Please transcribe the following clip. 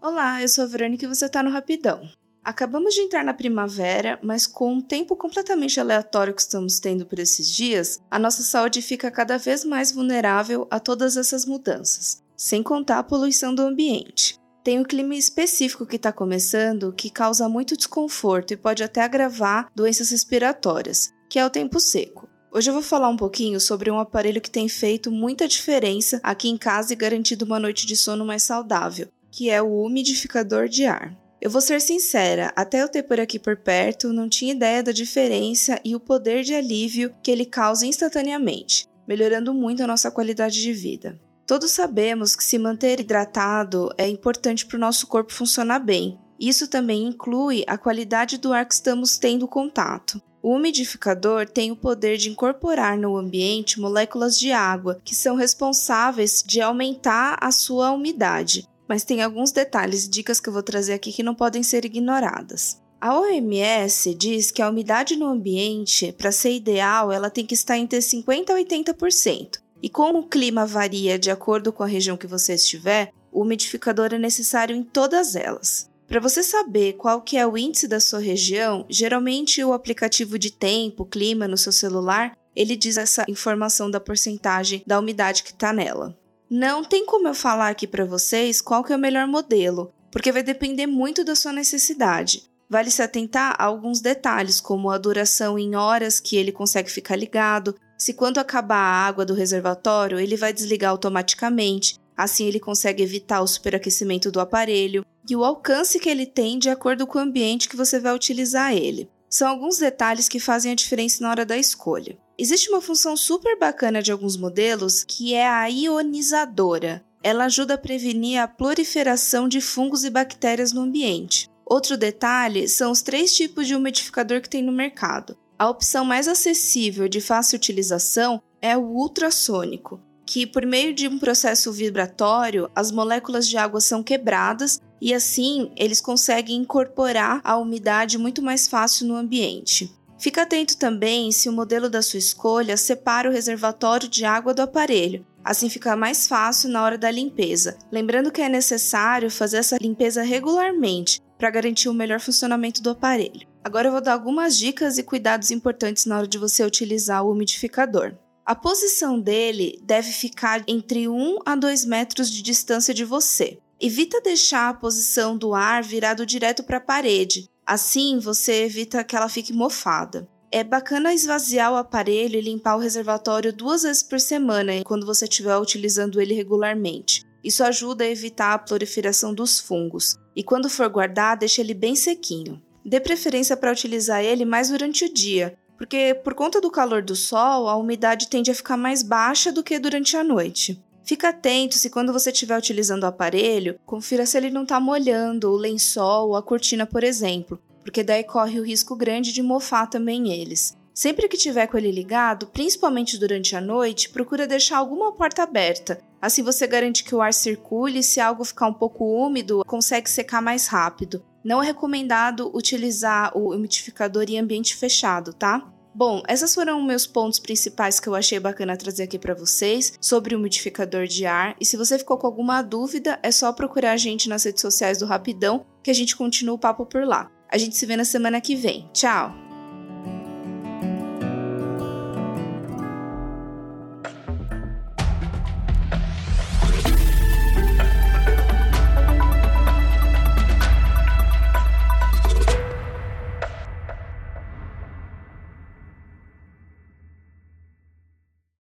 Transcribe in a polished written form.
Olá, eu sou a Verônica e você está no Rapidão. Acabamos de entrar na primavera, mas com um tempo completamente aleatório que estamos tendo por esses dias, a nossa saúde fica cada vez mais vulnerável a todas essas mudanças, sem contar a poluição do ambiente. Tem um clima específico que está começando que causa muito desconforto e pode até agravar doenças respiratórias, que é o tempo seco. Hoje eu vou falar um pouquinho sobre um aparelho que tem feito muita diferença aqui em casa e garantido uma noite de sono mais saudável, que é o umidificador de ar. Eu vou ser sincera, até eu ter por aqui por perto, não tinha ideia da diferença e o poder de alívio que ele causa instantaneamente, melhorando muito a nossa qualidade de vida. Todos sabemos que se manter hidratado é importante para o nosso corpo funcionar bem. Isso também inclui a qualidade do ar que estamos tendo contato. O umidificador tem o poder de incorporar no ambiente moléculas de água, que são responsáveis de aumentar a sua umidade. Mas tem alguns detalhes e dicas que eu vou trazer aqui que não podem ser ignoradas. A OMS diz que a umidade no ambiente, para ser ideal, ela tem que estar entre 50% a 80%. E como o clima varia de acordo com a região que você estiver, o umidificador é necessário em todas elas. Para você saber qual que é o índice da sua região, geralmente o aplicativo de tempo, clima no seu celular, ele diz essa informação da porcentagem da umidade que está nela. Não tem como eu falar aqui para vocês qual que é o melhor modelo, porque vai depender muito da sua necessidade. Vale se atentar a alguns detalhes, como a duração em horas que ele consegue ficar ligado, se quando acabar a água do reservatório ele vai desligar automaticamente, assim ele consegue evitar o superaquecimento do aparelho, e o alcance que ele tem de acordo com o ambiente que você vai utilizar ele. São alguns detalhes que fazem a diferença na hora da escolha. Existe uma função super bacana de alguns modelos que é a ionizadora. Ela ajuda a prevenir a proliferação de fungos e bactérias no ambiente. Outro detalhe são os 3 tipos de umidificador que tem no mercado. A opção mais acessível e de fácil utilização é o ultrassônico, que por meio de um processo vibratório, as moléculas de água são quebradas e assim eles conseguem incorporar a umidade muito mais fácil no ambiente. Fica atento também se o modelo da sua escolha separa o reservatório de água do aparelho, assim fica mais fácil na hora da limpeza. Lembrando que é necessário fazer essa limpeza regularmente para garantir o melhor funcionamento do aparelho. Agora eu vou dar algumas dicas e cuidados importantes na hora de você utilizar o umidificador. A posição dele deve ficar entre 1 a 2 metros de distância de você. Evita deixar a posição do ar virado direto para a parede, assim você evita que ela fique mofada. É bacana esvaziar o aparelho e limpar o reservatório 2 vezes por semana quando você estiver utilizando ele regularmente. Isso ajuda a evitar a proliferação dos fungos. E quando for guardar, deixe ele bem sequinho. Dê preferência para utilizar ele mais durante o dia, porque por conta do calor do sol, a umidade tende a ficar mais baixa do que durante a noite. Fica atento se quando você estiver utilizando o aparelho, confira se ele não está molhando o lençol ou a cortina, por exemplo, porque daí corre o risco grande de mofar também eles. Sempre que tiver com ele ligado, principalmente durante a noite, procura deixar alguma porta aberta. Assim você garante que o ar circule e se algo ficar um pouco úmido, consegue secar mais rápido. Não é recomendado utilizar o umidificador em ambiente fechado, tá? Bom, esses foram meus pontos principais que eu achei bacana trazer aqui para vocês sobre o umidificador de ar. E se você ficou com alguma dúvida, é só procurar a gente nas redes sociais do Rapidão, que a gente continua o papo por lá. A gente se vê na semana que vem. Tchau!